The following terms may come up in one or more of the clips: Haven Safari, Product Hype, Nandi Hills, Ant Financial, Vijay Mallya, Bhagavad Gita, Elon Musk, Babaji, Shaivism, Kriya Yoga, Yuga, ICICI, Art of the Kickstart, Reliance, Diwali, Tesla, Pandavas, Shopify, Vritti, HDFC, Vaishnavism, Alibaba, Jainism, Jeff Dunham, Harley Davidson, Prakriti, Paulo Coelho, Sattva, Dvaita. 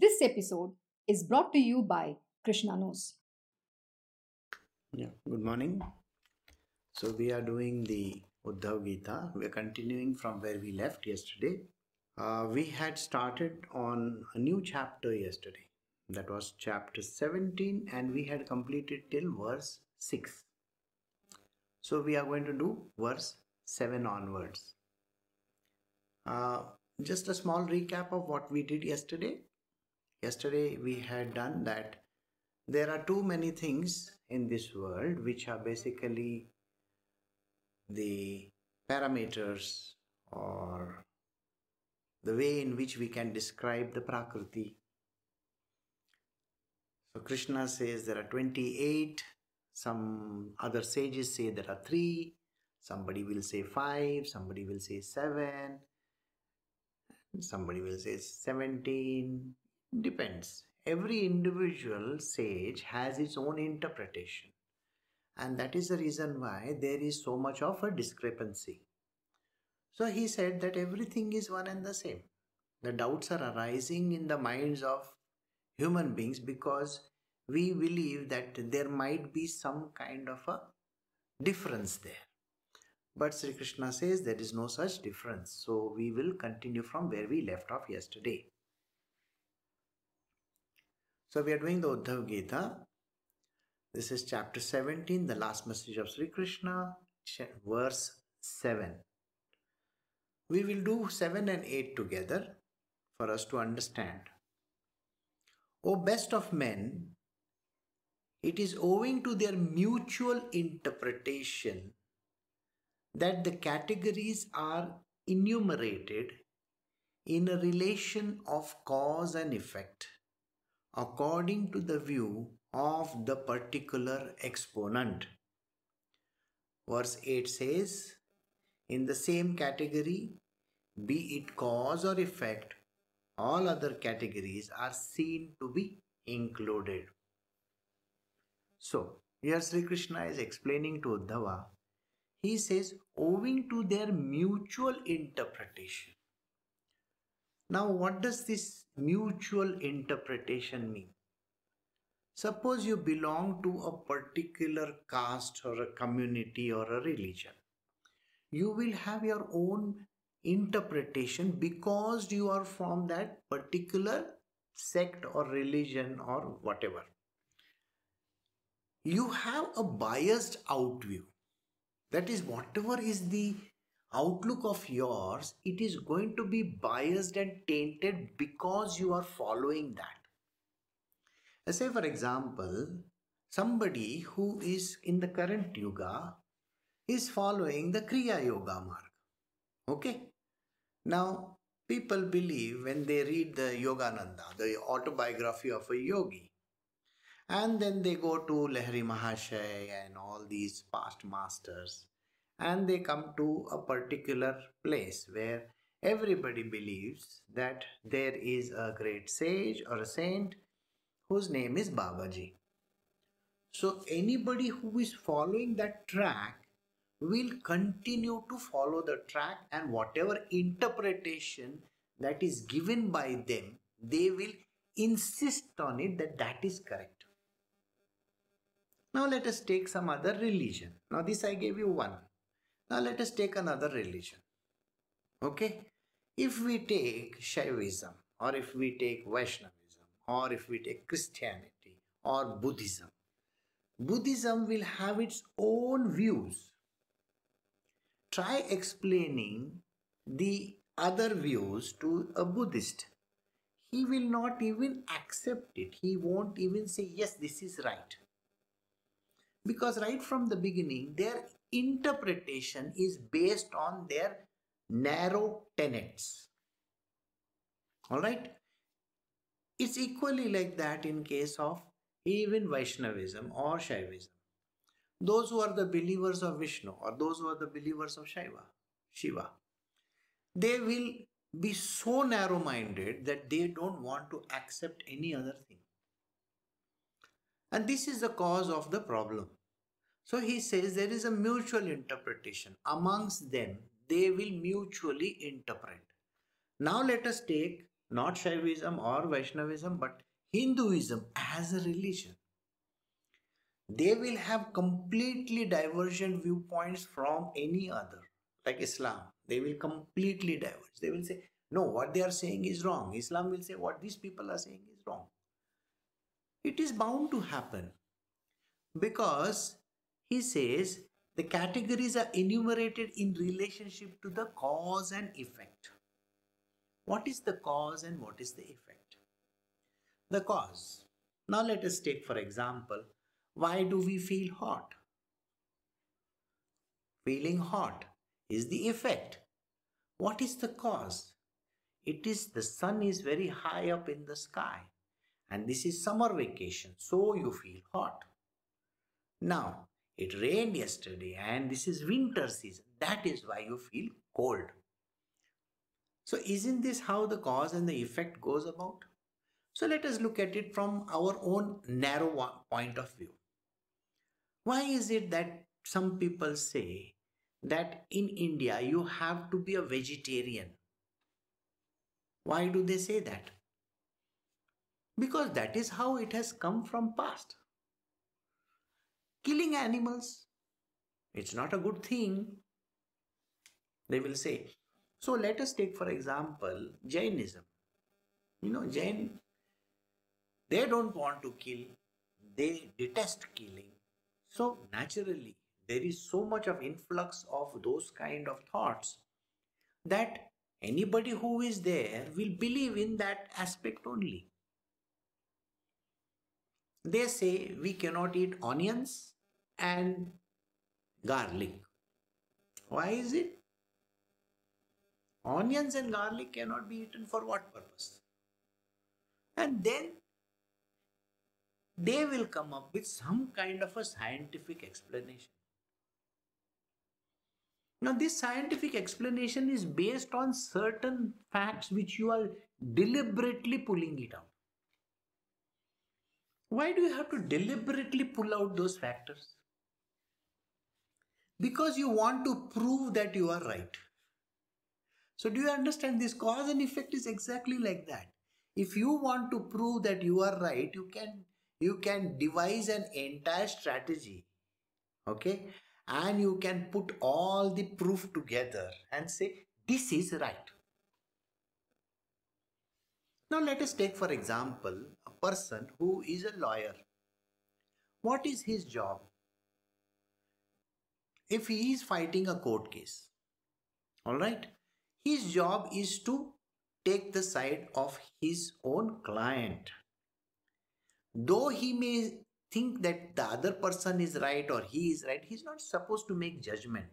This episode is brought to you by Krishna Knows. Yeah, good morning. So we are doing the Uddhava Gita. We are continuing from where we left yesterday. We had started on a new chapter yesterday. That was chapter 17 and we had completed till verse 6. So we are going to do verse 7 onwards. Just a small recap of what we did yesterday. Yesterday we had done that there are too many things in this world which are basically the parameters or the way in which we can describe the Prakriti. So Krishna says there are 28, some other sages say there are 3, somebody will say 5, somebody will say 7, somebody will say 17, depends. Every individual sage has its own interpretation, and that is the reason why there is so much of a discrepancy. So he said that everything is one and the same. The doubts are arising in the minds of human beings because we believe that there might be some kind of a difference there. But Sri Krishna says there is no such difference. So we will continue from where we left off yesterday. So we are doing the Uddhava Gita. This is chapter 17, the last message of Sri Krishna, verse 7. We will do 7 and 8 together for us to understand. O best of men, it is owing to their mutual interpretation that the categories are enumerated in a relation of cause and effect according to the view of the particular exponent. Verse 8 says, in the same category, be it cause or effect, all other categories are seen to be included. So, here Sri Krishna is explaining to Uddhava. He says, owing to their mutual interpretation. Now, what does this mutual interpretation mean? Suppose you belong to a particular caste or a community or a religion. You will have your own interpretation because you are from that particular sect or religion or whatever. You have a biased outview. That is, whatever is the outlook of yours, it is going to be biased and tainted because you are following that. Let's say, for example, somebody who is in the current yuga is following the Kriya Yoga Mark. Okay. Now, people believe when they read the Yogananda, the autobiography of a yogi, and then they go to Lahiri Mahasaya and all these past masters, and they come to a particular place where everybody believes that there is a great sage or a saint whose name is Babaji. So anybody who is following that track will continue to follow the track, and whatever interpretation that is given by them, they will insist on it that that is correct. Now let us take some other religion. Now this I gave you one. Now let us take another religion. Okay. If we take Shaivism, or if we take Vaishnavism, or if we take Christianity or Buddhism, Buddhism will have its own views. Try explaining the other views to a Buddhist. He will not even accept it. He won't even say, yes, this is right. Because right from the beginning, their interpretation is based on their narrow tenets. Alright? It's equally like that in case of even Vaishnavism or Shaivism. Those who are the believers of Vishnu or those who are the believers of Shiva, they will be so narrow-minded that they don't want to accept any other thing. And this is the cause of the problem. So he says there is a mutual interpretation. Amongst them, they will mutually interpret. Now let us take not Shaivism or Vaishnavism, but Hinduism as a religion. They will have completely divergent viewpoints from any other, like Islam. They will completely diverge. They will say, no, what they are saying is wrong. Islam will say, what these people are saying is wrong. It is bound to happen because he says the categories are enumerated in relationship to the cause and effect. What is the cause and what is the effect? The cause. Now let us take for example, why do we feel hot? Feeling hot is the effect. What is the cause? It is the sun is very high up in the sky and this is summer vacation, so you feel hot. Now, it rained yesterday and this is winter season, that is why you feel cold. So isn't this how the cause and the effect goes about? So let us look at it from our own narrow point of view. Why is it that some people say that in India you have to be a vegetarian? Why do they say that? Because that is how it has come from past. Killing animals, it's not a good thing, they will say. So let us take for example Jainism. You know, Jain, they don't want to kill, they detest killing. So naturally, there is so much of influx of those kind of thoughts that anybody who is there will believe in that aspect only. They say we cannot eat onions and garlic. Why is it? Onions and garlic cannot be eaten for what purpose? And then they will come up with some kind of a scientific explanation. Now this scientific explanation is based on certain facts which you are deliberately pulling it out. Why do you have to deliberately pull out those factors? Because you want to prove that you are right. So do you understand this cause and effect is exactly like that. If you want to prove that you are right, you can devise an entire strategy. Okay? And you can put all the proof together and say, this is right. Now let us take for example, a person who is a lawyer. What is his job? If he is fighting a court case, alright, his job is to take the side of his own client. Though he may think that the other person is right or he is right, he's not supposed to make judgment.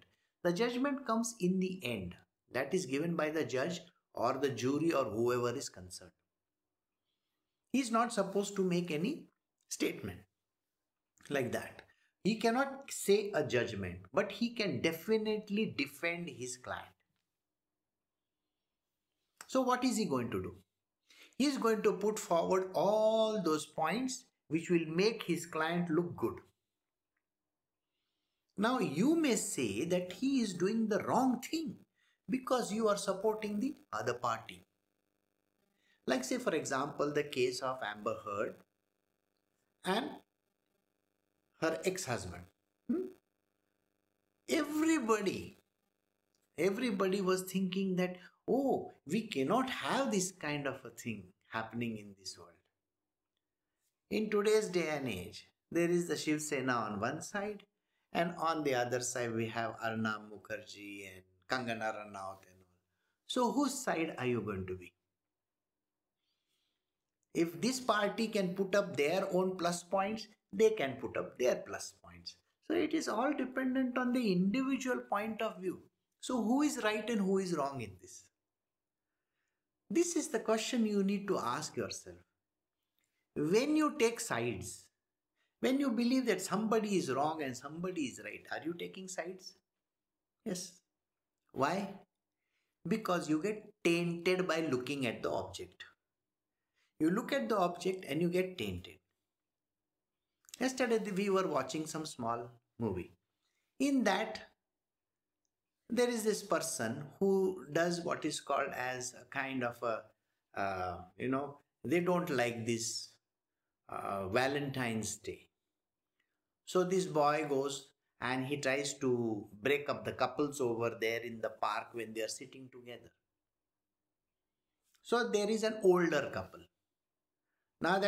The judgment comes in the end. That is given by the judge or the jury or whoever is concerned. He is not supposed to make any statement like that. He cannot say a judgment, but he can definitely defend his client. So what is he going to do? He is going to put forward all those points which will make his client look good. Now you may say that he is doing the wrong thing because you are supporting the other party. Like say for example the case of Amber Heard and her ex-husband. Everybody was thinking that, oh, we cannot have this kind of a thing happening in this world. In today's day and age, there is the Shiv Sena on one side and on the other side we have Arnab Mukherjee and Kangana Ranaut and all. So whose side are you going to be? If this party can put up their own plus points, they can put up their plus points. So it is all dependent on the individual point of view. So who is right and who is wrong in this? This is the question you need to ask yourself. When you take sides, when you believe that somebody is wrong and somebody is right, are you taking sides? Yes. Why? Because you get tainted by looking at the object. You look at the object and you get tainted. Yesterday we were watching some small movie. In that, there is this person who does what is called as a kind of a they don't like this Valentine's Day. So this boy goes and he tries to break up the couples over there in the park when they are sitting together. So there is an older couple. Now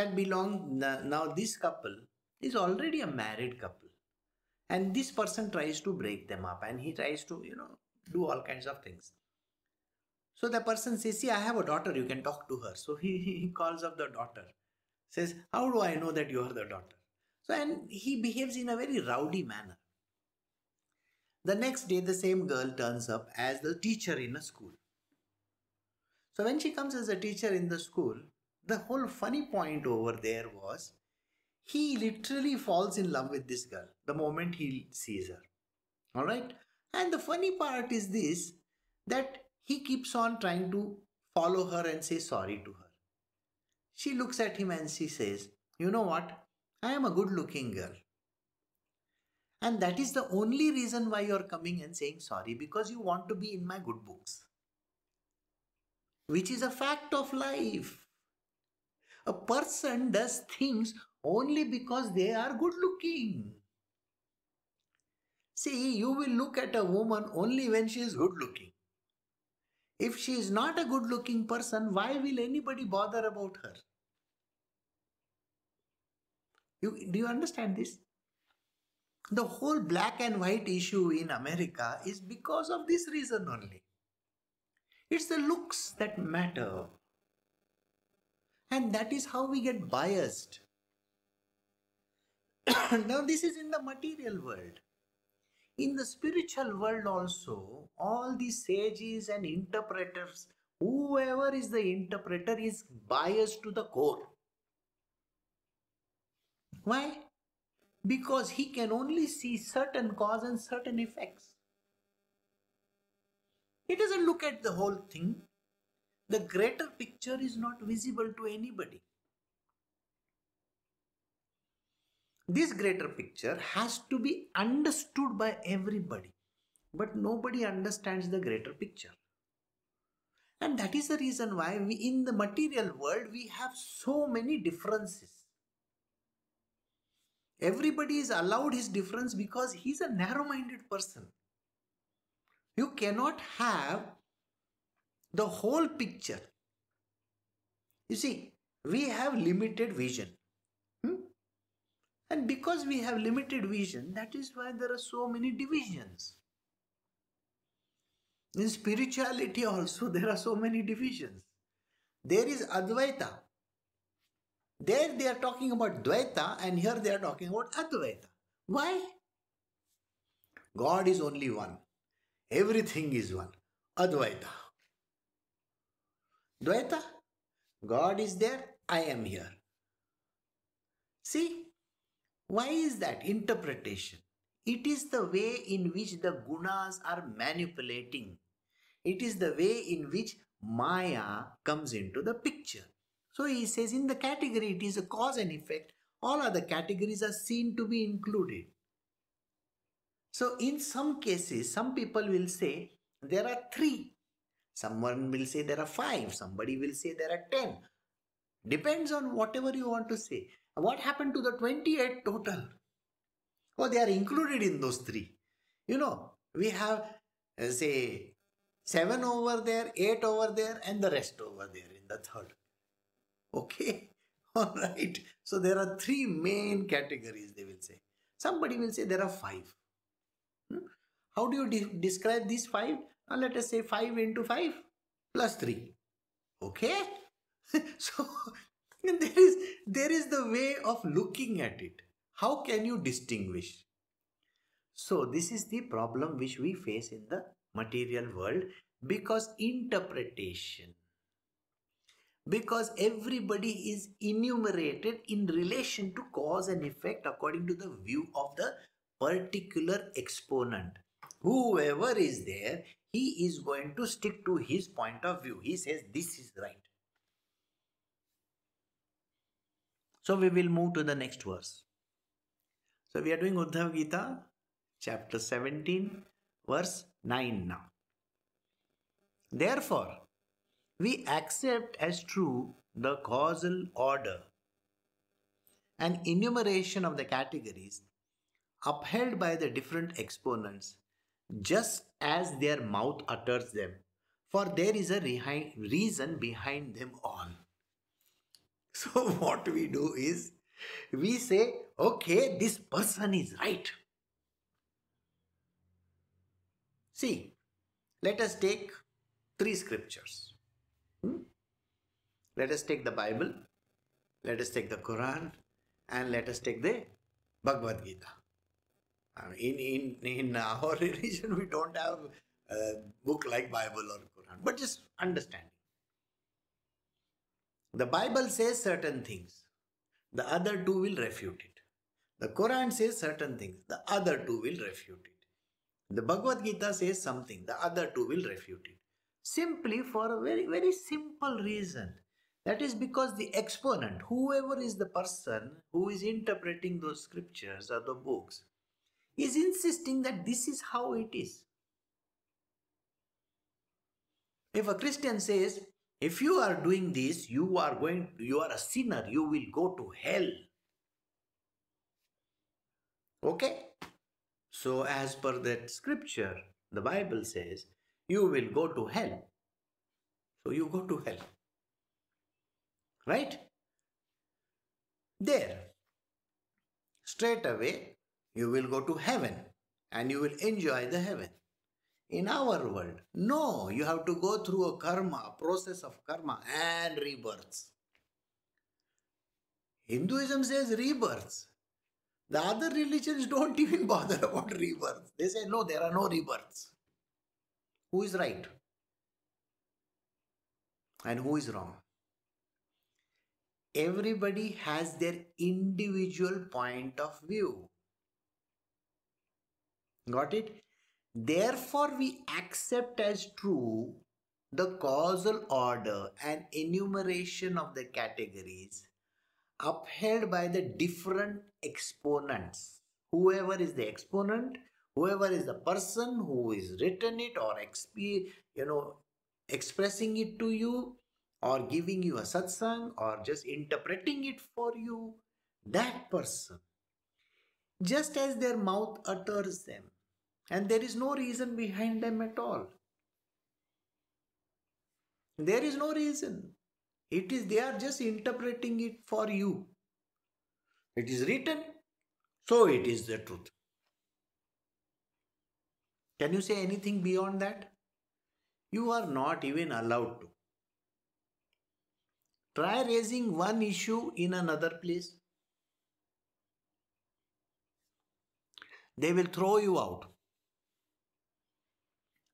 this couple is already a married couple. And this person tries to break them up and he tries to, do all kinds of things. So the person says, see, I have a daughter, you can talk to her. So he calls up the daughter, says, how do I know that you are the daughter? So, and he behaves in a very rowdy manner. The next day, the same girl turns up as the teacher in a school. So when she comes as a teacher in the school, the whole funny point over there was, he literally falls in love with this girl the moment he sees her. Alright? And the funny part is this, that he keeps on trying to follow her and say sorry to her. She looks at him and she says, you know what? I am a good looking girl. And that is the only reason why you are coming and saying sorry, because you want to be in my good books. Which is a fact of life. A person does things only because they are good looking. See, you will look at a woman only when she is good looking. If she is not a good looking person, why will anybody bother about her? Do you understand this? The whole black and white issue in America is because of this reason only. It's the looks that matter. And that is how we get biased. Now this is in the material world. In the spiritual world also, all these sages and interpreters, whoever is the interpreter is biased to the core. Why? Because he can only see certain cause and certain effects. He doesn't look at the whole thing. The greater picture is not visible to anybody. This greater picture has to be understood by everybody, but nobody understands the greater picture. And that is the reason why we, in the material world, we have so many differences. Everybody is allowed his difference because he's a narrow-minded person. You cannot have the whole picture. You see, we have limited vision. And because we have limited vision, that is why there are so many divisions. In spirituality also, there are so many divisions. There is Advaita. There they are talking about Dvaita, and here they are talking about Advaita. Why? God is only one. Everything is one. Advaita. Dvaita. God is there. I am here. See? Why is that? Interpretation. It is the way in which the gunas are manipulating. It is the way in which Maya comes into the picture. So he says in the category it is a cause and effect. All other categories are seen to be included. So in some cases, some people will say there are 3. Someone will say there are 5. Somebody will say there are 10. Depends on whatever you want to say. What happened to the 28 total? Oh, they are included in those 3. We have, say, 7 over there, 8 over there, and the rest over there in the 3rd. Okay? Alright. So there are 3 main categories, they will say. Somebody will say there are 5. How do you describe these 5? Now let us say 5 into 5 plus 3. Okay? So... and there is the way of looking at it. How can you distinguish? So this is the problem which we face in the material world, because interpretation. Because everybody is enumerated in relation to cause and effect according to the view of the particular exponent. Whoever is there, he is going to stick to his point of view. He says this is right. So we will move to the next verse. So we are doing Uddhava Gita, chapter 17, verse 9 now. Therefore, we accept as true the causal order and enumeration of the categories upheld by the different exponents just as their mouth utters them, for there is a reason behind them all. So what we do is, we say, okay, this person is right. See, let us take three scriptures. Let us take the Bible, let us take the Quran, and let us take the Bhagavad Gita. In our religion, we don't have a book like Bible or Quran, but just understanding. The Bible says certain things. The other two will refute it. The Quran says certain things. The other two will refute it. The Bhagavad Gita says something. The other two will refute it. Simply for a very, very simple reason. That is because the exponent, whoever is the person who is interpreting those scriptures or the books, is insisting that this is how it is. If a Christian says, if you are doing this, you are a sinner, you will go to hell. Okay? So as per that scripture, the Bible says, you will go to hell. So you go to hell. Right? There. Straight away, you will go to heaven and you will enjoy the heaven. In our world, no, you have to go through a karma, a process of karma and rebirths. Hinduism says rebirths. The other religions don't even bother about rebirths. They say, no, there are no rebirths. Who is right? And who is wrong? Everybody has their individual point of view. Got it? Therefore, we accept as true the causal order and enumeration of the categories upheld by the different exponents. Whoever is the exponent, whoever is the person who is written it or expressing it to you or giving you a satsang or just interpreting it for you, that person, just as their mouth utters them. And there is no reason behind them at all. There is no reason. It is, they are just interpreting it for you. It is written, so it is the truth. Can you say anything beyond that? You are not even allowed to. Try raising one issue in another place. They will throw you out.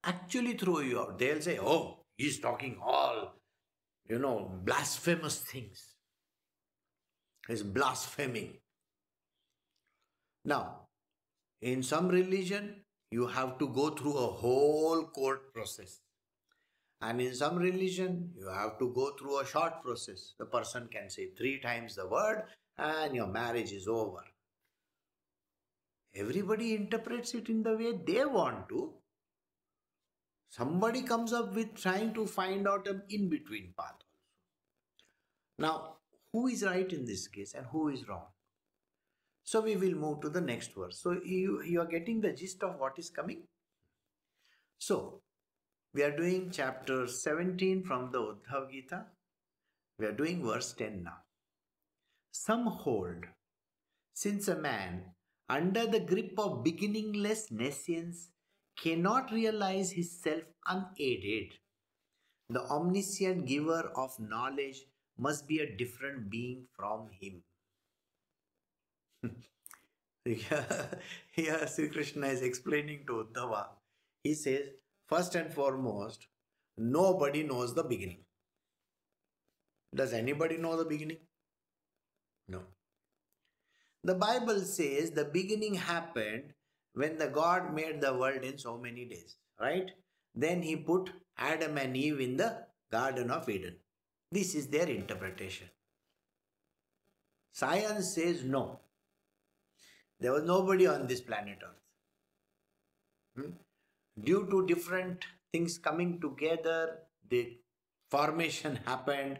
Actually throw you out. They'll say, oh, he's talking all, blasphemous things. He's blaspheming. Now, in some religion, you have to go through a whole court process. And in some religion, you have to go through a short process. The person can say 3 times the word and your marriage is over. Everybody interprets it in the way they want to. Somebody comes up with trying to find out an in-between path. Now, who is right in this case and who is wrong? So we will move to the next verse. So you are getting the gist of what is coming. So we are doing chapter 17 from the Uddhava Gita. We are doing verse 10 now. Some hold, since a man under the grip of beginningless nescience cannot realize his self unaided, the omniscient giver of knowledge must be a different being from him. Here Sri Krishna is explaining to Uddhava. He says, first and foremost, nobody knows the beginning. Does anybody know the beginning? No. The Bible says the beginning happened when the God made the world in so many days, right? Then he put Adam and Eve in the Garden of Eden. This is their interpretation. Science says no. There was nobody on this planet Earth. Due to different things coming together, the formation happened,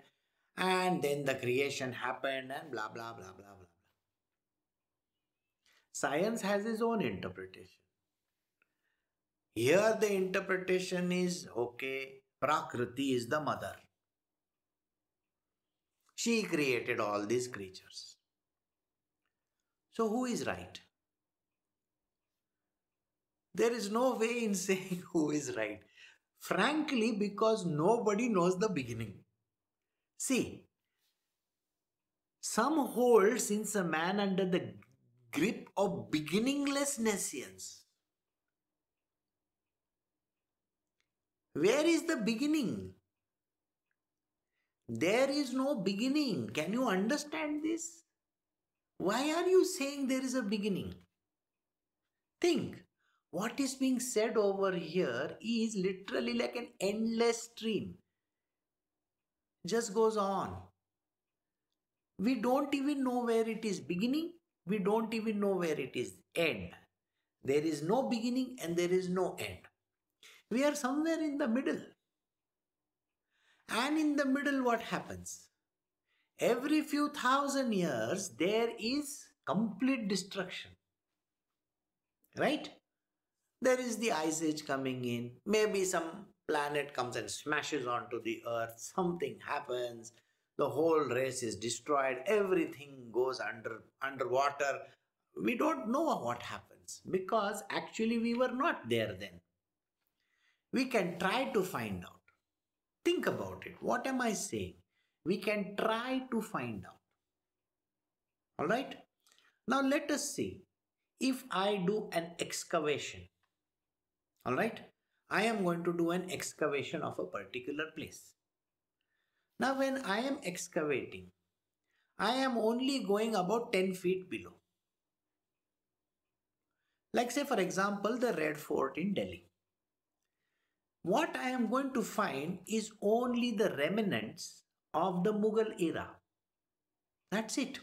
and then the creation happened, and blah, blah, blah, blah, blah, blah. Science has its own interpretation. Here the interpretation is, okay, Prakriti is the mother. She created all these creatures. So who is right? There is no way in saying who is right. Frankly, because nobody knows the beginning. See, some hold since a man under the grip of beginningless nescience. Where is the beginning? There is no beginning. Can you understand this? Why are you saying there is a beginning? Think. What is being said over here is literally like an endless stream. Just goes on. We don't even know where it is beginning. We don't even know where it is end. There is no beginning and there is no end. We are somewhere in the middle. And in the middle, what happens? Every few thousand years, there is complete destruction. Right? There is the ice age coming in. Maybe some planet comes and smashes onto the earth. Something happens. The whole race is destroyed. Everything goes underwater. We don't know what happens because actually we were not there then. We can try to find out. Think about it. What am I saying? We can try to find out. All right. Now let us see. If I do an excavation. All right, I am going to do an excavation of a particular place. Now when I am excavating, I am only going about 10 feet below. Like say for example, the Red Fort in Delhi. What I am going to find is only the remnants of the Mughal era. That's it.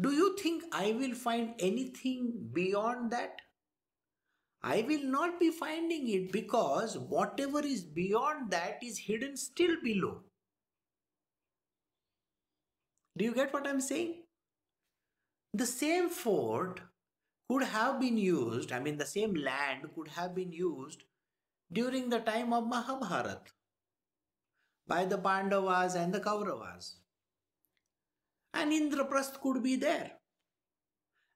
Do you think I will find anything beyond that? I will not be finding it because whatever is beyond that is hidden still below. Do you get what I'm saying? The same fort could have been used, I mean the same land could have been used during the time of Mahabharata by the Pandavas and the Kauravas. And Indraprastha could be there.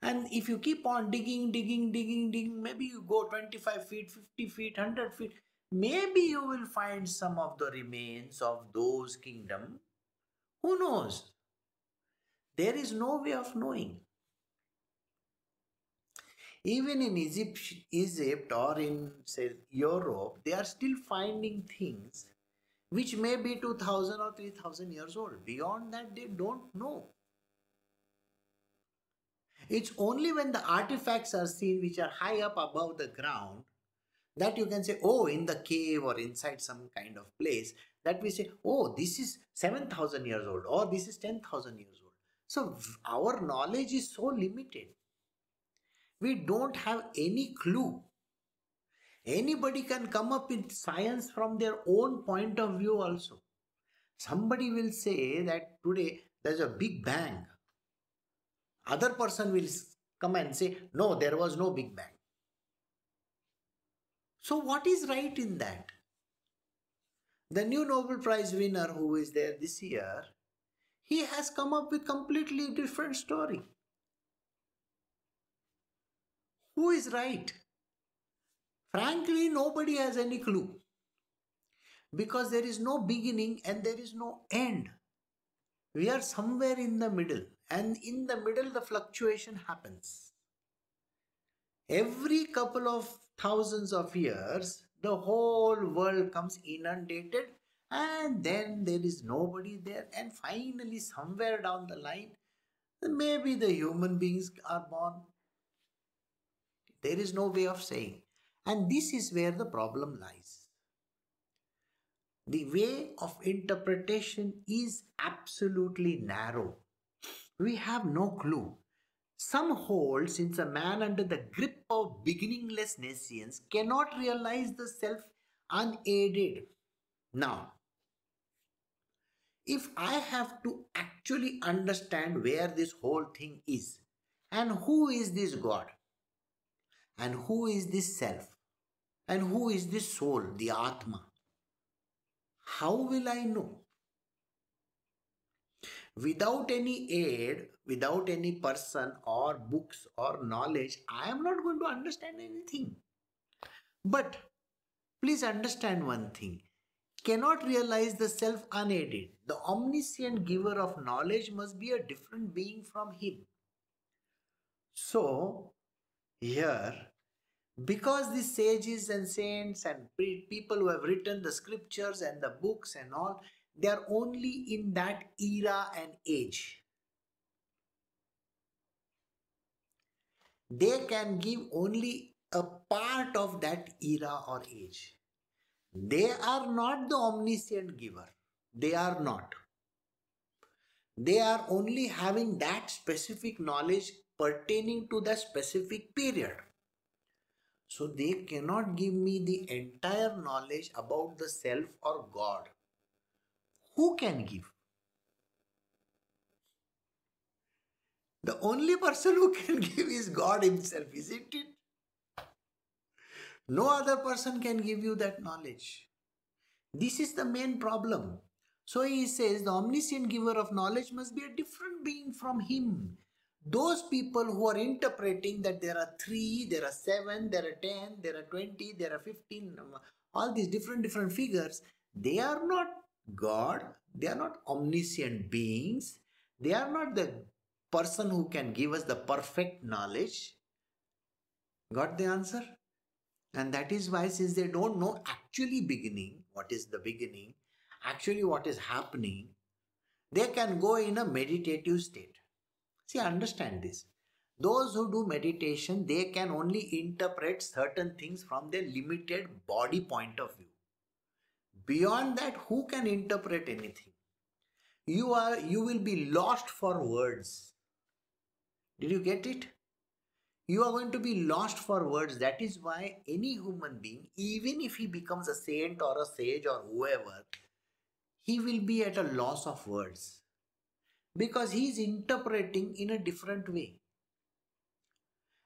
And if you keep on digging, maybe you go 25 feet, 50 feet, 100 feet, maybe you will find some of the remains of those kingdoms. Who knows? There is no way of knowing. Even in Egypt or in, say, Europe, they are still finding things which may be 2,000 or 3,000 years old. Beyond that, they don't know. It's only when the artifacts are seen which are high up above the ground that you can say, oh, in the cave or inside some kind of place, that we say, oh, this is 7,000 years old or this is 10,000 years old. So our knowledge is so limited. We don't have any clue. Anybody can come up with science from their own point of view also. Somebody will say that today there's a big bang. Other person will come and say, no, there was no big bang. So what is right in that? The new Nobel Prize winner who is there this year, he has come up with a completely different story. Who is right? Frankly, nobody has any clue because there is no beginning and there is no end. We are somewhere in the middle, and in the middle the fluctuation happens. Every couple of thousands of years, the whole world comes inundated and then there is nobody there, and finally somewhere down the line, maybe the human beings are born. There is no way of saying. And this is where the problem lies. The way of interpretation is absolutely narrow. We have no clue. Some hold, since a man under the grip of beginningless nescience cannot realize the self unaided Now, if I have to actually understand where this whole thing is, and who is this God, and who is this self, and who is this soul, the Atma, how will I know? Without any aid, without any person or books or knowledge, I am not going to understand anything. But please understand one thing. Cannot realize the self unaided. The omniscient giver of knowledge must be a different being from him. So, here, because the sages and saints and people who have written the scriptures and the books and all, they are only in that era and age. They can give only a part of that era or age. They are not the omniscient giver. They are not. They are only having that specific knowledge pertaining to that specific period. So they cannot give me the entire knowledge about the self or God. Who can give? The only person who can give is God himself, isn't it? No other person can give you that knowledge. This is the main problem. So he says the omniscient giver of knowledge must be a different being from him. Those people who are interpreting that there are 3, there are 7, there are 10, there are 20, there are 15, all these different figures, they are not God, they are not omniscient beings, they are not the person who can give us the perfect knowledge. Got the answer? And that is why, since they don't know actually beginning, what is the beginning, actually what is happening, they can go in a meditative state. See, understand this. Those who do meditation, they can only interpret certain things from their limited body point of view. Beyond that, who can interpret anything? You will be lost for words. Did you get it? You are going to be lost for words. That is why any human being, even if he becomes a saint or a sage or whoever, he will be at a loss of words. Because he is interpreting in a different way.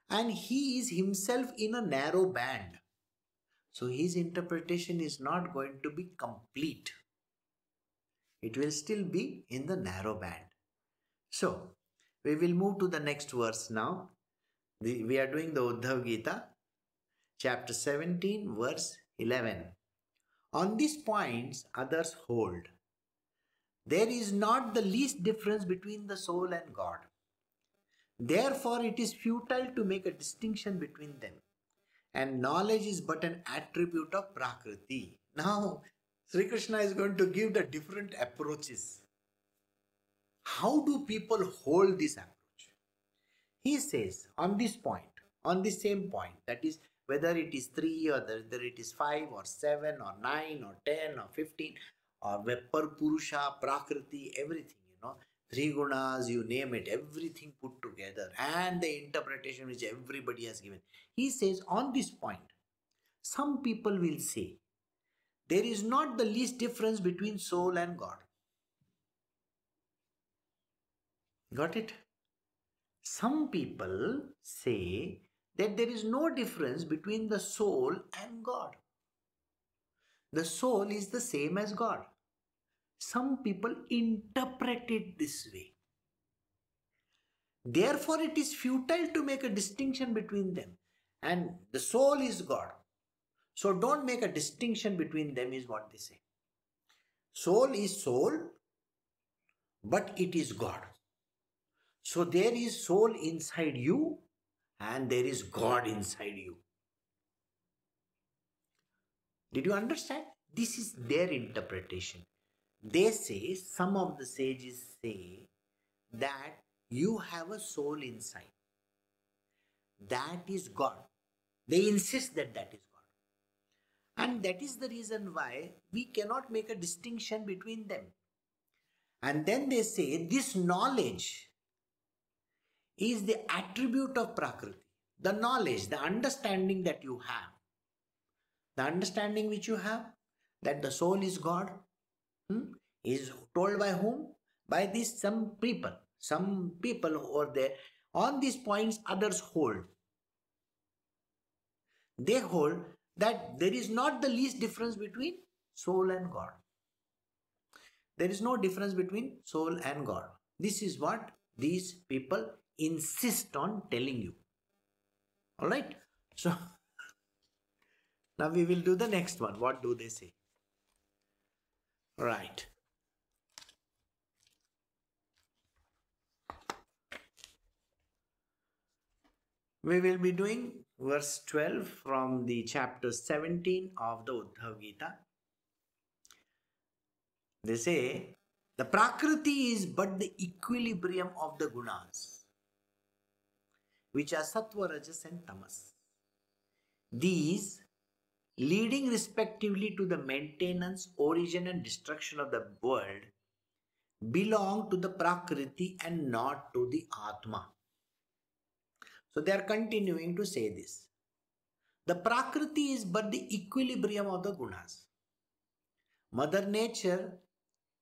And he is himself in a narrow band. So his interpretation is not going to be complete. It will still be in the narrow band. So, we will move to the next verse now. We are doing the Uddhava Gita, chapter 17, verse 11. On these points, others hold. There is not the least difference between the soul and God. Therefore, it is futile to make a distinction between them. And knowledge is but an attribute of Prakriti. Now, Sri Krishna is going to give the different approaches. How do people hold this approach? He says, on this point, on the same point, that is, whether it is 3 or whether it is 5 or 7 or 9 or 10 or 15 or Vepar Purusha, Prakriti, everything, you know, 3 gunas, you name it, everything put together and the interpretation which everybody has given. He says, on this point, some people will say, there is not the least difference between soul and God. Got it? Some people say that there is no difference between the soul and God. The soul is the same as God. Some people interpret it this way. Therefore, it is futile to make a distinction between them. And the soul is God. So don't make a distinction between them is what they say. Soul is soul, but it is God. So there is soul inside you and there is God inside you. Did you understand? This is their interpretation. They say, some of the sages say that you have a soul inside. That is God. They insist that that is God. And that is the reason why we cannot make a distinction between them. And then they say this knowledge is the attribute of Prakriti. The knowledge, the understanding that you have. The understanding which you have, that the soul is God. Is told by whom? By these some people over there. On these points, others hold. They hold that there is not the least difference between soul and God. There is no difference between soul and God. This is what these people insist on telling you. Alright? So, now we will do the next one. What do they say? Right. We will be doing verse 12 from the chapter 17 of the Uddhava Gita. They say, the Prakriti is but the equilibrium of the gunas, which are sattva, rajas and tamas. These, leading respectively to the maintenance, origin and destruction of the world, belong to the Prakriti and not to the Atma. So they are continuing to say this. The Prakriti is but the equilibrium of the gunas. Mother Nature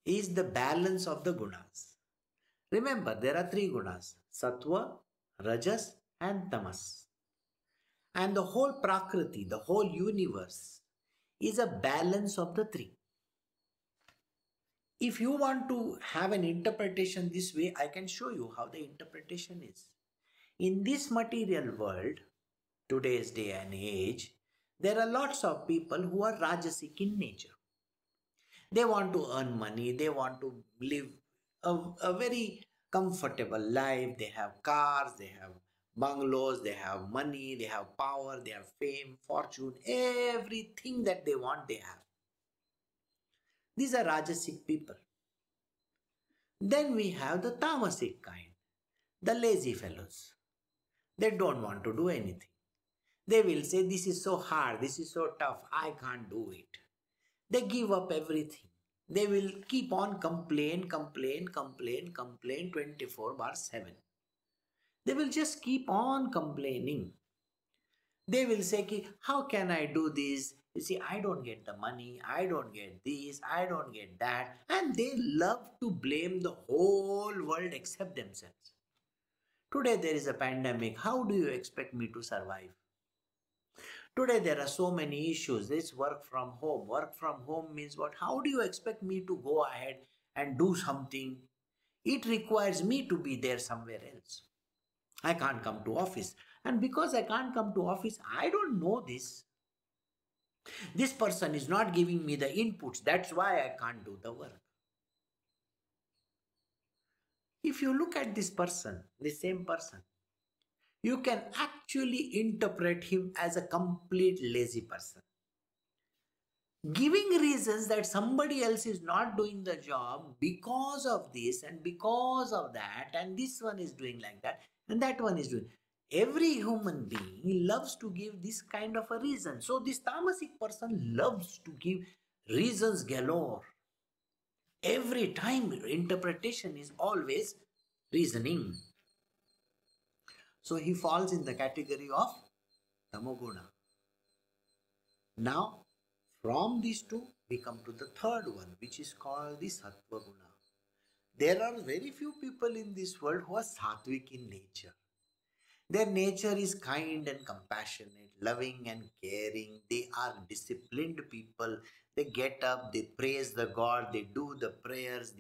is the balance of the gunas. Remember, there are three gunas, sattva, rajas and tamas. And the whole Prakriti, the whole universe, is a balance of the three. If you want to have an interpretation this way, I can show you how the interpretation is. In this material world, today's day and age, there are lots of people who are rajasic in nature. They want to earn money, they want to live a very comfortable life, they have cars, they have bungalows, they have money, they have power, they have fame, fortune, everything that they want, they have. These are rajasic people. Then we have the tamasic kind, the lazy fellows. They don't want to do anything. They will say, this is so hard, this is so tough, I can't do it. They give up everything. They will keep on complain 24/7. They will just keep on complaining. They will say, how can I do this? You see, I don't get the money. I don't get this. I don't get that. And they love to blame the whole world except themselves. Today there is a pandemic. How do you expect me to survive? Today there are so many issues. This work from home. Work from home means what? How do you expect me to go ahead and do something? It requires me to be there somewhere else. I can't come to office. And because I can't come to office, I don't know this. This person is not giving me the inputs. That's why I can't do the work. If you look at this person, the same person, you can actually interpret him as a complete lazy person. Giving reasons that somebody else is not doing the job because of this and because of that, and this one is doing like that, and that one is doing. Every human being loves to give this kind of a reason. So this tamasic person loves to give reasons galore. Every time interpretation is always reasoning. So he falls in the category of tamoguna. Now from these two we come to the third one, which is called the sattva guna. There are very few people in this world who are sattvic in nature. Their nature is kind and compassionate, loving and caring. They are disciplined people. They get up, they praise the God, they do the prayers,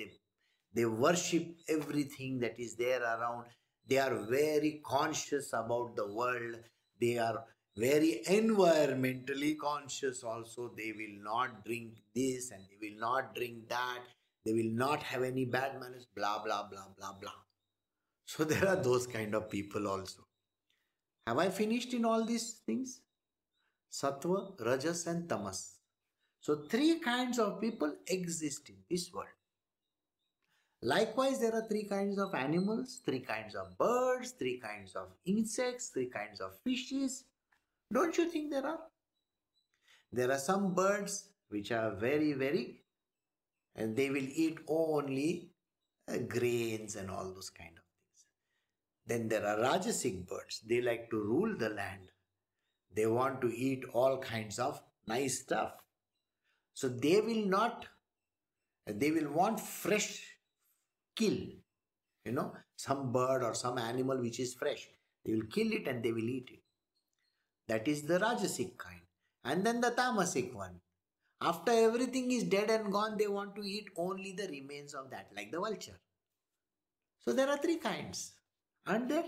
they worship everything that is there around. They are very conscious about the world. They are very environmentally conscious also. They will not drink this and they will not drink that. They will not have any bad manners, blah, blah, blah, blah, blah. So there are those kind of people also. Have I finished in all these things? Sattva, rajas and tamas. So three kinds of people exist in this world. Likewise, there are three kinds of animals, three kinds of birds, three kinds of insects, three kinds of fishes. Don't you think there are? There are some birds which are very, and they will eat only grains and all those kind of things. Then there are rajasic birds. They like to rule the land. They want to eat all kinds of nice stuff. So they will want fresh kill, you know, some bird or some animal which is fresh. They will kill it and they will eat it. That is the Rajasic kind. And then the Tamasic one. After everything is dead and gone, they want to eat only the remains of that, like the vulture. So there are three kinds. Aren't there?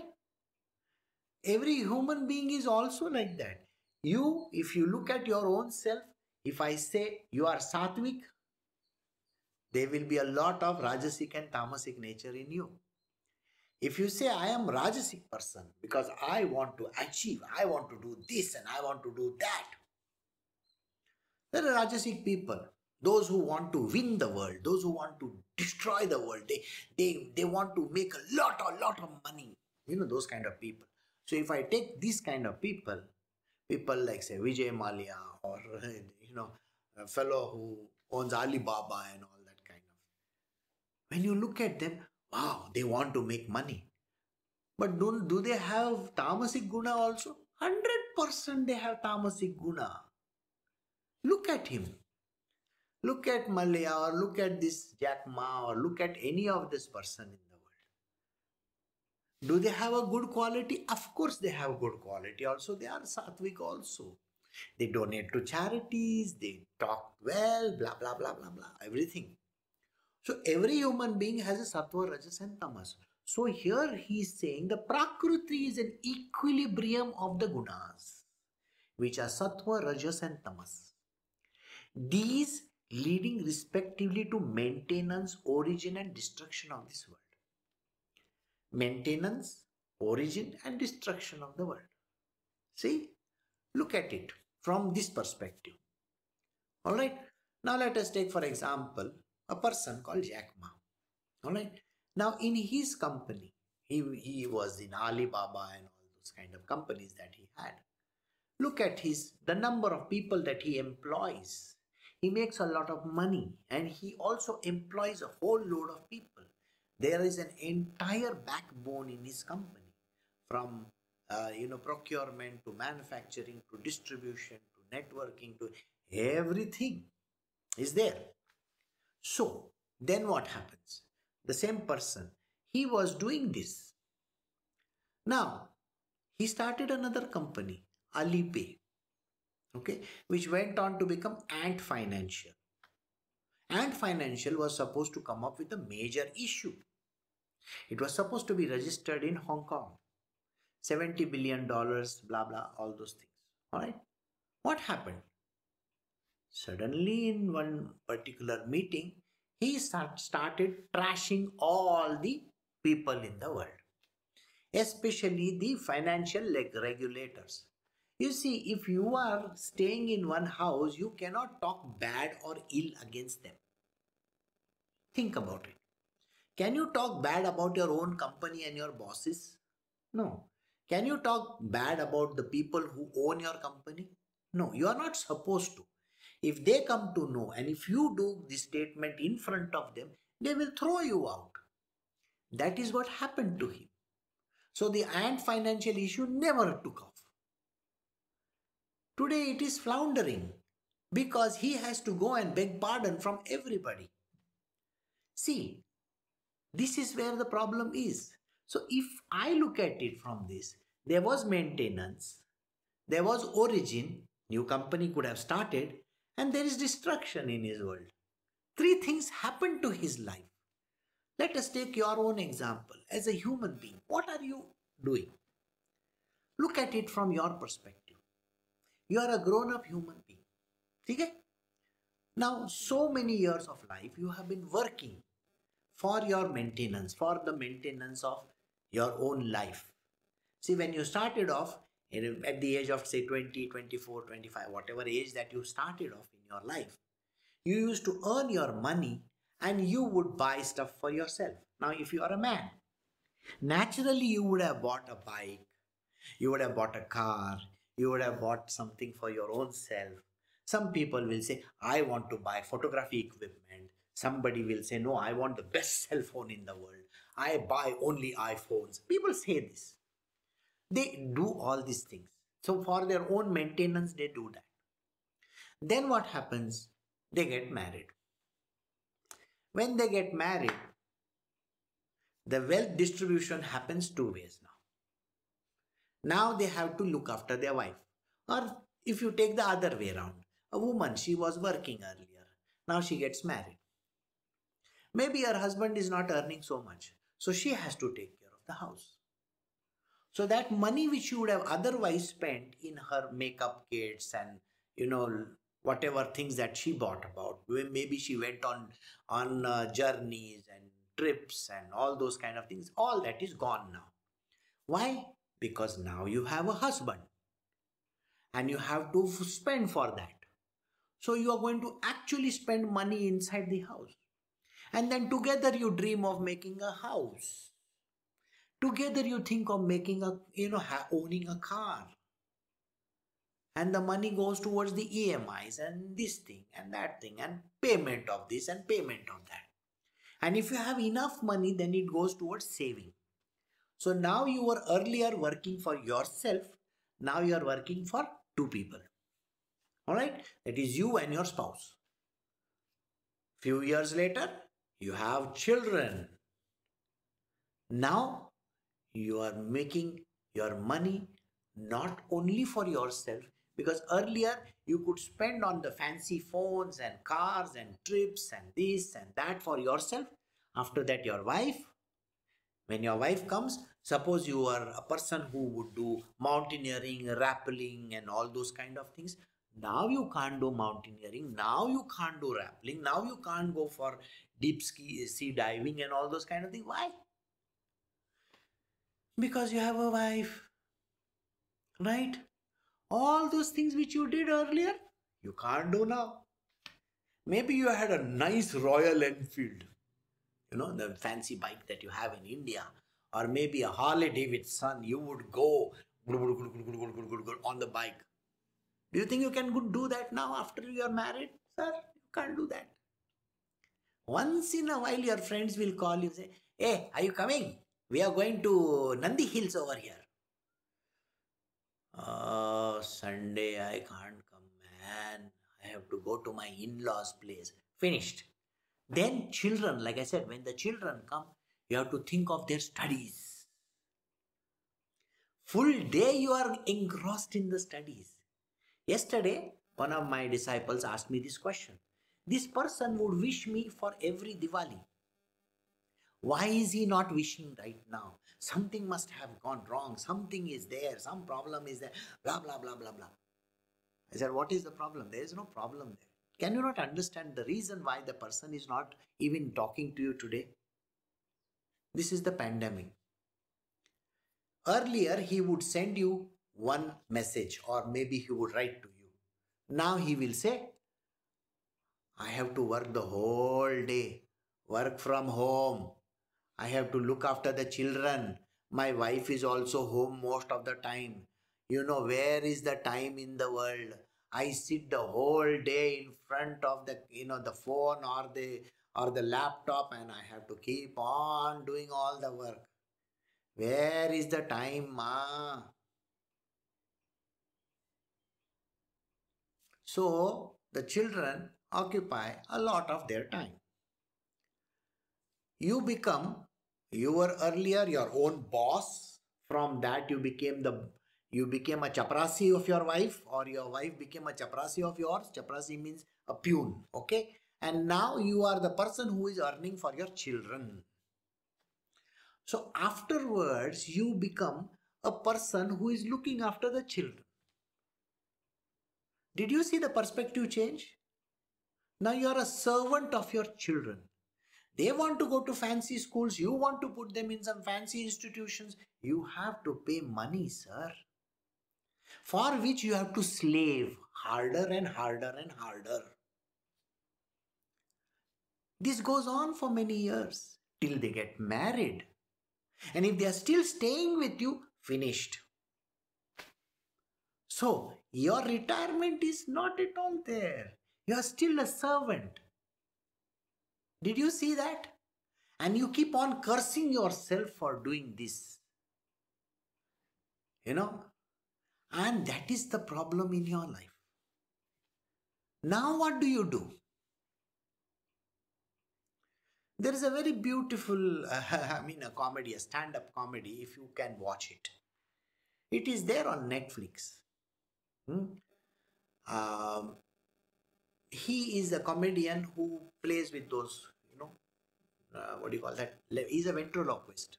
Every human being is also like that. You, if you look at your own self, if I say you are Sattvic, there will be a lot of Rajasic and Tamasic nature in you. If you say I am Rajasic person because I want to achieve, I want to do this and I want to do that. There are Rajasic people, those who want to win the world, those who want to destroy the world, they want to make a lot of money, you know, those kind of people. So if I take these kind of people, people like say Vijay Mallya or, you know, a fellow who owns Alibaba and all that kind of. When you look at them, wow, they want to make money. But do they have Tamasic Guna also? 100% they have Tamasic Guna. Look at him. Look at Mallya or look at this Jack Ma or look at any of this person in the world. Do they have a good quality? Of course they have good quality also. They are Sattvic also. They donate to charities, they talk well, blah, blah, blah, blah, blah, everything. So every human being has a Sattva, Rajas and Tamas. So here he is saying the Prakriti is an equilibrium of the Gunas, which are Sattva, Rajas and Tamas. These leading respectively to maintenance, origin and destruction of this world. Maintenance, origin and destruction of the world. See, look at it from this perspective. Alright, now let us take for example a person called Jack Ma. Alright, now in his company, he was in Alibaba and all those kind of companies that he had. Look at the number of people that he employs. He makes a lot of money and he also employs a whole load of people. There is an entire backbone in his company from procurement to manufacturing to distribution to networking to everything is there. So then what happens? The same person, he was doing this. Now he started another company, Alipay, okay, which went on to become Ant Financial. Ant Financial was supposed to come up with a major issue. It was supposed to be registered in Hong Kong. $70 billion, blah, blah, all those things. All right. What happened? Suddenly in one particular meeting, he started trashing all the people in the world, especially the financial regulators. You see, if you are staying in one house, you cannot talk bad or ill against them. Think about it. Can you talk bad about your own company and your bosses? No. Can you talk bad about the people who own your company? No, you are not supposed to. If they come to know and if you do this statement in front of them, they will throw you out. That is what happened to him. So the Ant Financial issue never took off. Today it is floundering because he has to go and beg pardon from everybody. See, this is where the problem is. So if I look at it from this, there was maintenance, there was origin, new company could have started, and there is destruction in his world. Three things happened to his life. Let us take your own example. As a human being, what are you doing? Look at it from your perspective. You are a grown-up human being. Okay? Now, so many years of life, you have been working for your maintenance, for the maintenance of your own life. See, when you started off at the age of say 20, 24, 25, whatever age that you started off in your life, you used to earn your money and you would buy stuff for yourself. Now, if you are a man, naturally you would have bought a bike, you would have bought a car, you would have bought something for your own self. Some people will say, I want to buy photography equipment. Somebody will say, no, I want the best cell phone in the world. I buy only iPhones. People say this. They do all these things. So for their own maintenance, they do that. Then what happens? they get married. When they get married, the wealth distribution happens two ways now. Now they have to look after their wife. Or if you take the other way around, a woman, she was working earlier. Now she gets married. Maybe her husband is not earning so much, so she has to take care of the house. So that money which you would have otherwise spent in her makeup kits and, you know, whatever things that she bought about. Maybe she went on journeys and trips and all those kind of things. All that is gone now. Why? Because now you have a husband and you have to spend for that. So you are going to actually spend money inside the house. And then together you dream of making a house. Together you think of making a, you know, owning a car. And the money goes towards the EMIs and this thing and that thing and payment of this and payment of that. And if you have enough money, then it goes towards saving. So now you were earlier working for yourself. Now you are working for two people. Alright? That is you and your spouse. Few years later, you have children. Now you are making your money not only for yourself, because earlier you could spend on the fancy phones and cars and trips and this and that for yourself. After that, your wife. When your wife comes, suppose you are a person who would do mountaineering, rappelling and all those kind of things. Now you can't do mountaineering, now you can't do rappelling, now you can't go for deep sea diving and all those kind of things. Why? Because you have a wife, right? All those things which you did earlier, you can't do now. Maybe you had a nice Royal Enfield, you know, the fancy bike that you have in India, or maybe a Harley Davidson. You would go on the bike. Do you think you can do that now after you are married? Sir, you can't do that. Once in a while your friends will call you and say, hey, are you coming? We are going to Nandi Hills over here. Oh, Sunday I can't come, man. I have to go to my in-laws' place. Finished. Then children, like I said, when the children come, you have to think of their studies. Full day you are engrossed in the studies. Yesterday, one of my disciples asked me this question. This person would wish me for every Diwali. Why is he not wishing right now? Something must have gone wrong. Something is there. Some problem is there. Blah, blah, blah, blah, blah. I said, what is the problem? There is no problem there. Can you not understand the reason why the person is not even talking to you today? This is the pandemic. Earlier, he would send you one message, or maybe he would write to you. Now he will say, I have to work the whole day, work from home. I have to look after the children. My wife is also home most of the time. You know, where is the time in the world? I sit the whole day in front of the, you know, the phone or the laptop, and I have to keep on doing all the work. Where is the time, Ma? So, the children occupy a lot of their time. You were earlier your own boss. From that you became a chaprasi of your wife, or your wife became a chaprasi of yours. Chaprasi means a peon, okay? And now you are the person who is earning for your children. So afterwards, you become a person who is looking after the children. Did you see the perspective change? Now you are a servant of your children. They want to go to fancy schools. You want to put them in some fancy institutions. You have to pay money, sir. For which you have to slave harder and harder and harder. This goes on for many years till they get married. And if they are still staying with you, finished. So, your retirement is not at all there. You are still a servant. Did you see that? And you keep on cursing yourself for doing this. You know? And that is the problem in your life. Now what do you do? There is a very beautiful, a comedy, a stand-up comedy, if you can watch it. It is there on Netflix. He is a comedian who plays with those, what do you call that? He's a ventriloquist.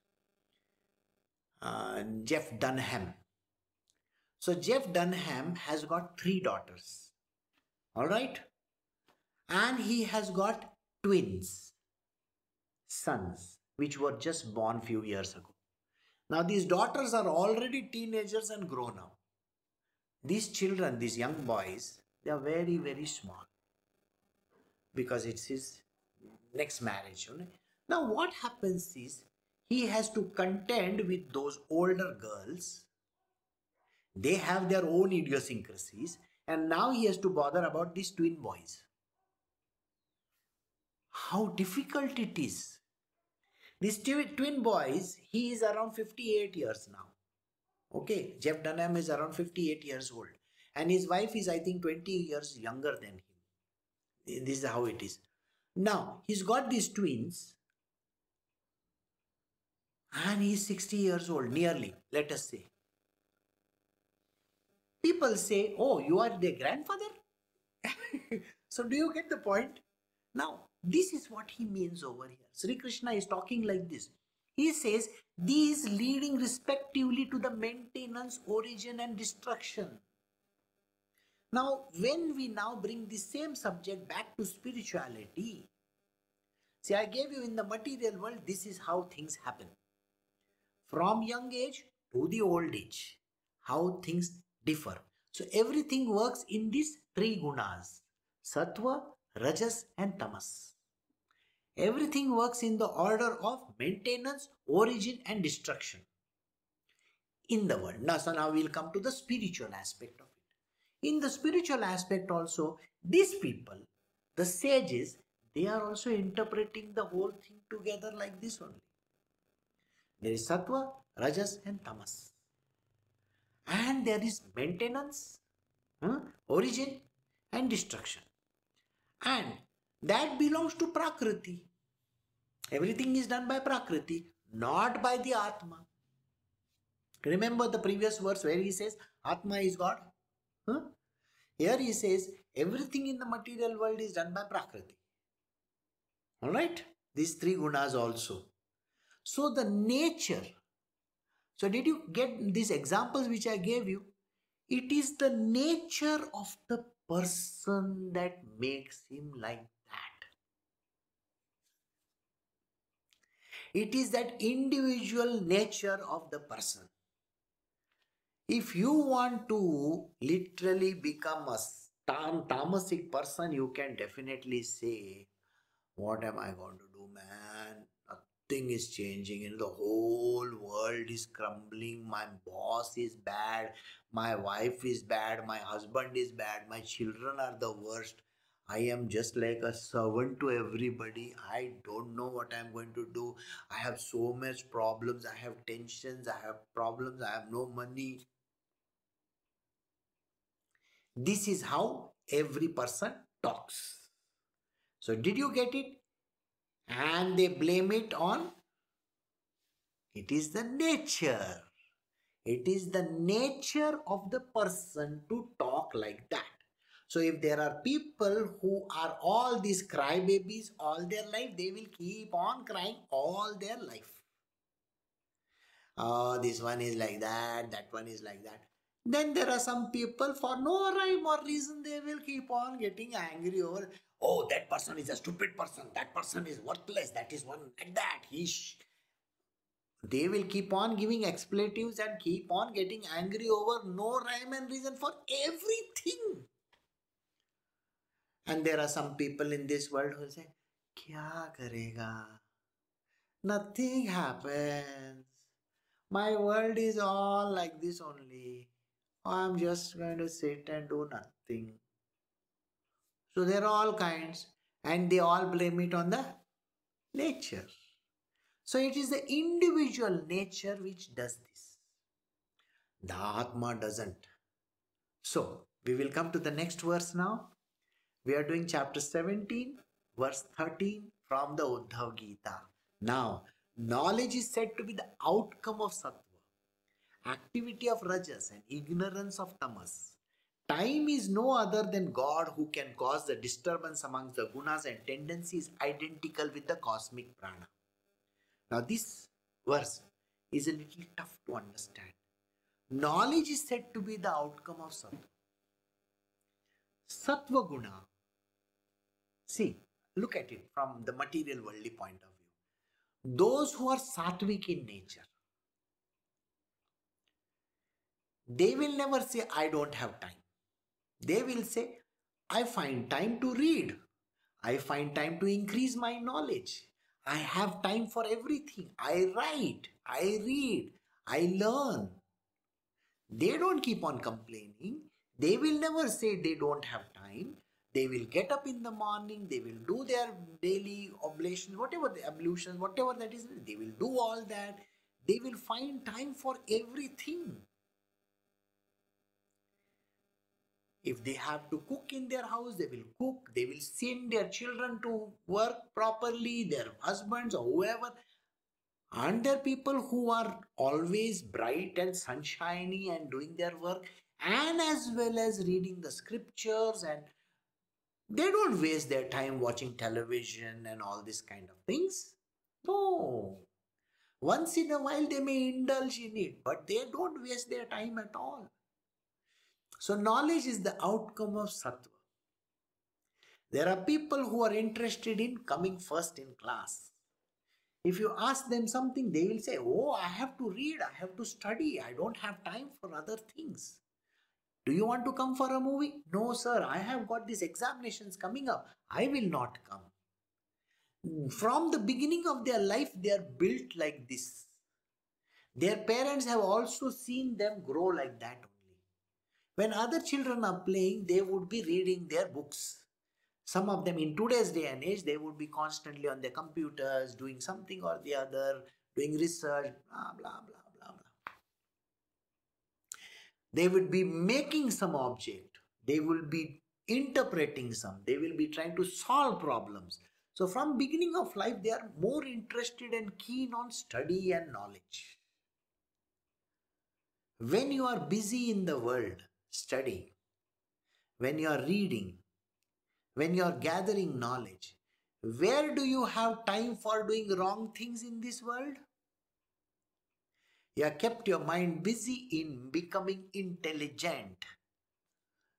Jeff Dunham. So Jeff Dunham has got 3 daughters. All right? And he has got twins, sons, which were just born few years ago. Now these daughters are already teenagers and grown up. These children, these young boys, they are very, very small because it's his next marriage. Now what happens is he has to contend with those older girls. They have their own idiosyncrasies, and now he has to bother about these twin boys. How difficult it is. These twin boys, he is around 58 years now. Okay, Jeff Dunham is around 58 years old. And his wife is, I think, 20 years younger than him. This is how it is. Now, he's got these twins. And he's 60 years old, nearly, let us say. People say, oh, you are their grandfather? So do you get the point? Now, this is what he means over here. Sri Krishna is talking like this. He says, these leading respectively to the maintenance, origin and destruction. Now, when we now bring the same subject back to spirituality, see, I gave you in the material world, this is how things happen. From young age to the old age, how things differ. So everything works in these 3 gunas, sattva, rajas and tamas. Everything works in the order of maintenance, origin and destruction in the world. Now, so now we will come to the spiritual aspect of it. In the spiritual aspect also, these people, the sages, they are also interpreting the whole thing together like this only. There is sattva, rajas and tamas. And there is maintenance, origin and destruction. And that belongs to Prakriti. Everything is done by Prakriti, not by the Atma. Remember the previous verse where he says, Atma is God. Here he says, everything in the material world is done by Prakriti. Alright? These 3 gunas also. So the nature. So did you get these examples which I gave you? It is the nature of the person that makes him like that. It is that individual nature of the person. If you want to literally become a tamasic person, you can definitely say, what am I going to do, man? Nothing is changing, the whole world is crumbling, my boss is bad, my wife is bad, my husband is bad, my children are the worst, I am just like a servant to everybody, I don't know what I am going to do, I have so much problems, I have tensions, I have problems, I have no money. This is how every person talks. So did you get it? And they blame it on, it is the nature. It is the nature of the person to talk like that. So if there are people who are all these crybabies all their life, they will keep on crying all their life. Oh, this one is like that one is like that. Then there are some people, for no rhyme or reason, they will keep on getting angry over, oh, that person is a stupid person, that person is worthless, that is one like that. They will keep on giving expletives and keep on getting angry over no rhyme and reason for everything. And there are some people in this world who will say, kya karega? Nothing happens. My world is all like this only. I'm just going to sit and do nothing. So there are all kinds, and they all blame it on the nature. So it is the individual nature which does this. The Atma doesn't. So we will come to the next verse now. We are doing chapter 17, verse 13, from the Uddhava Gita. Now, knowledge is said to be the outcome of sattva, activity of rajas, and ignorance of tamas. Time is no other than God, who can cause the disturbance amongst the gunas and tendencies identical with the cosmic prana. Now this verse is a little tough to understand. Knowledge is said to be the outcome of sattva. Sattva guna. See, look at it from the material worldly point of view. Those who are sattvic in nature, they will never say, I don't have time. They will say, I find time to read. I find time to increase my knowledge. I have time for everything. I write, I read, I learn. They don't keep on complaining. They will never say they don't have time. They will get up in the morning. They will do their daily oblations, whatever the ablutions, whatever that is. They will do all that. They will find time for everything. If they have to cook in their house, they will cook. They will send their children to work properly, their husbands or whoever. Aren't there people who are always bright and sunshiny and doing their work, and as well as reading the scriptures, and they don't waste their time watching television and all this kind of things? No. Once in a while they may indulge in it, but they don't waste their time at all. So knowledge is the outcome of sattva. There are people who are interested in coming first in class. If you ask them something, they will say, oh, I have to read, I have to study, I don't have time for other things. Do you want to come for a movie? No, sir, I have got these examinations coming up. I will not come. From the beginning of their life, they are built like this. Their parents have also seen them grow like that. When other children are playing, they would be reading their books. Some of them in today's day and age, they would be constantly on their computers, doing something or the other, doing research, blah, blah, blah, blah, blah. They would be making some object. They will be interpreting some. They will be trying to solve problems. So from beginning of life, they are more interested and keen on study and knowledge. When you are busy in the world, studying, when you are reading, when you are gathering knowledge, where do you have time for doing wrong things in this world? You have kept your mind busy in becoming intelligent.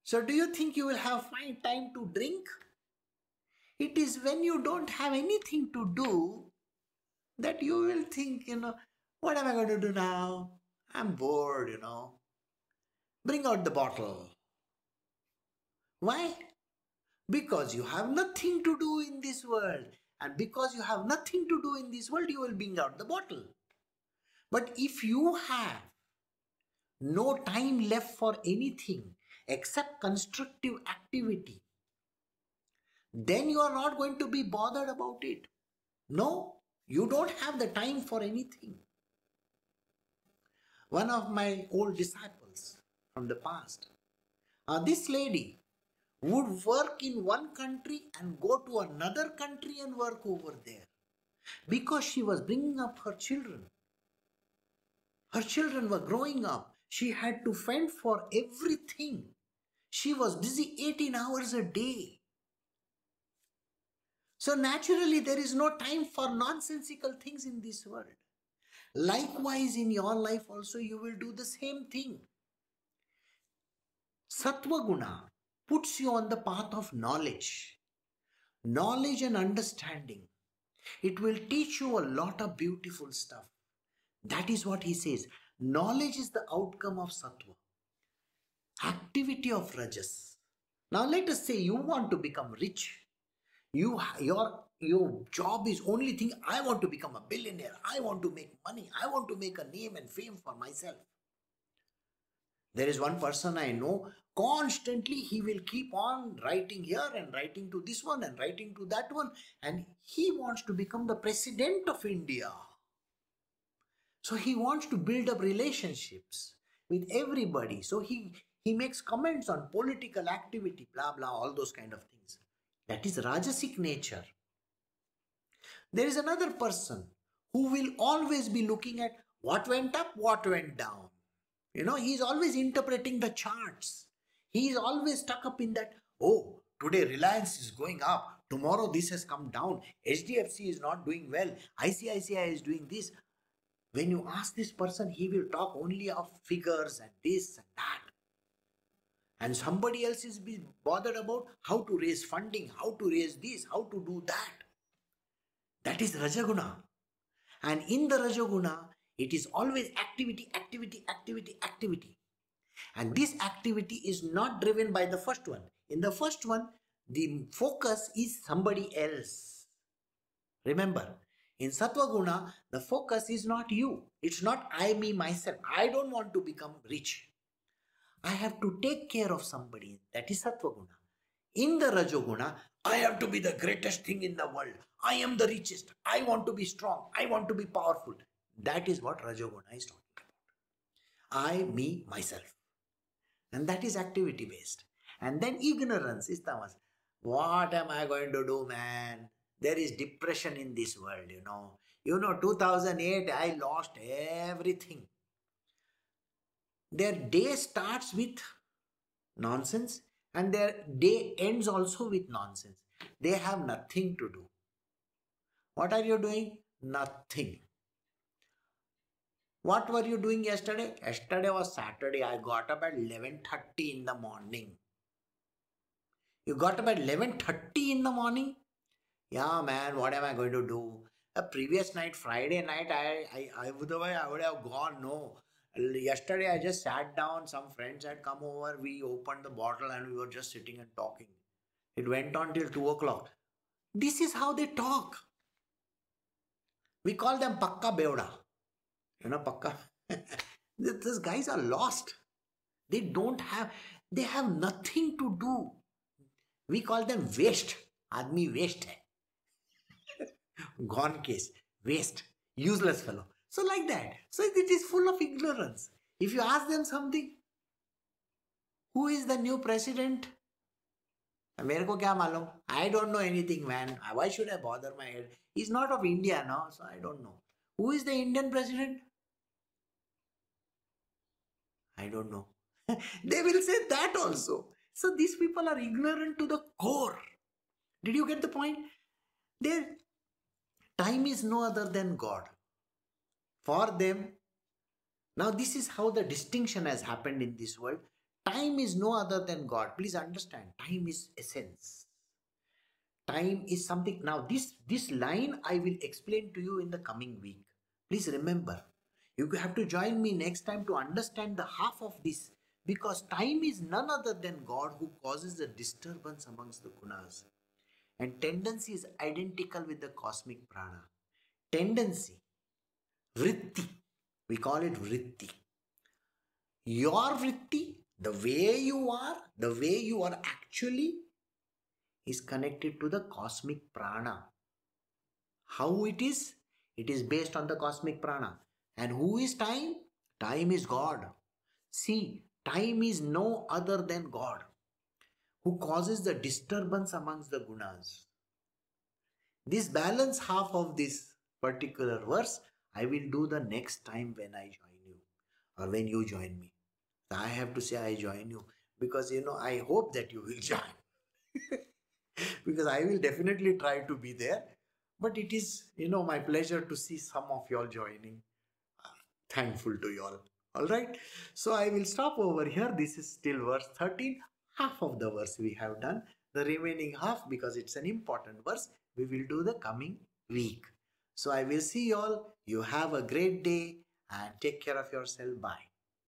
So do you think you will have fine time to drink? It is when you don't have anything to do that you will think, what am I going to do now? I'm bored, Bring out the bottle. Why? Because you have nothing to do in this world. And because you have nothing to do in this world, you will bring out the bottle. But if you have no time left for anything except constructive activity, then you are not going to be bothered about it. No, you don't have the time for anything. One of my old disciples from the past, this lady would work in one country and go to another country and work over there because she was bringing up her children. Her children were growing up. She had to fend for everything. She was busy 18 hours a day. So naturally, there is no time for nonsensical things in this world. Likewise, in your life also, you will do the same thing. Sattva guna puts you on the path of knowledge. Knowledge and understanding. It will teach you a lot of beautiful stuff. That is what he says. Knowledge is the outcome of sattva. Activity of rajas. Now let us say you want to become rich. Your job is only thing, I want to become a billionaire, I want to make money, I want to make a name and fame for myself. There is one person I know, constantly he will keep on writing here and writing to this one and writing to that one, and he wants to become the president of India. So he wants to build up relationships with everybody. So he makes comments on political activity, blah, blah, all those kind of things. That is Rajasic nature. There is another person who will always be looking at what went up, what went down. You know, he is always interpreting the charts. He is always stuck up in that, oh, today Reliance is going up, tomorrow this has come down, HDFC is not doing well, ICICI is doing this. When you ask this person, he will talk only of figures and this and that. And somebody else is bothered about how to raise funding, how to raise this, how to do that. That is Rajaguna. And in the Rajaguna, it is always activity, activity, activity, activity. And this activity is not driven by the first one. In the first one, the focus is somebody else. Remember, in Satvaguna, the focus is not you. It's not I, me, myself. I don't want to become rich. I have to take care of somebody. That is Satvaguna. In the Rajoguna, I have to be the greatest thing in the world. I am the richest. I want to be strong. I want to be powerful. That is what Rajoguna is talking about. I, me, myself. And that is activity based. And then ignorance is tamas. What am I going to do, man? There is depression in this world, you know. You know, 2008, I lost everything. Their day starts with nonsense and their day ends also with nonsense. They have nothing to do. What are you doing? Nothing. What were you doing yesterday? Yesterday was Saturday. I got up at 11:30 in the morning. You got up at 11:30 in the morning? Yeah, man, what am I going to do? The previous night, Friday night, I would have gone, no. Yesterday, I just sat down, some friends had come over, we opened the bottle and we were just sitting and talking. It went on till 2 o'clock. This is how they talk. We call them Pakka Bevda. You know, Pakka. These guys are lost. They don't have, they have nothing to do. We call them waste. Admi waste hai. Gone case. Waste. Useless fellow. So like that. So it is full of ignorance. If you ask them something, who is the new president? I don't know anything, man. Why should I bother my head? He's not of India now, so I don't know. Who is the Indian president? I don't know. They will say that also. So these people are ignorant to the core. Did you get the point? Their time is no other than God. For them, now this is how the distinction has happened in this world. Time is no other than God. Please understand, time is essence. Time is something. Now this line I will explain to you in the coming week. Please remember, you have to join me next time to understand the half of this. Because time is none other than God who causes a disturbance amongst the gunas. And tendency is identical with the cosmic prana. Tendency. Vritti. We call it vritti. Your vritti, the way you are, actually, is connected to the cosmic prana. How it is? It is based on the cosmic prana. And who is time? Time is God. See, time is no other than God who causes the disturbance amongst the gunas. This balance half of this particular verse, I will do the next time when I join you or when you join me. I have to say I join you because, you know, I hope that you will join. Because I will definitely try to be there. But it is, you know, my pleasure to see some of you all joining. Thankful to you all. All right. So I will stop over here. This is still verse 13. Half of the verse we have done. The remaining half, because it's an important verse, we will do the coming week. So I will see you all. You have a great day and take care of yourself. Bye.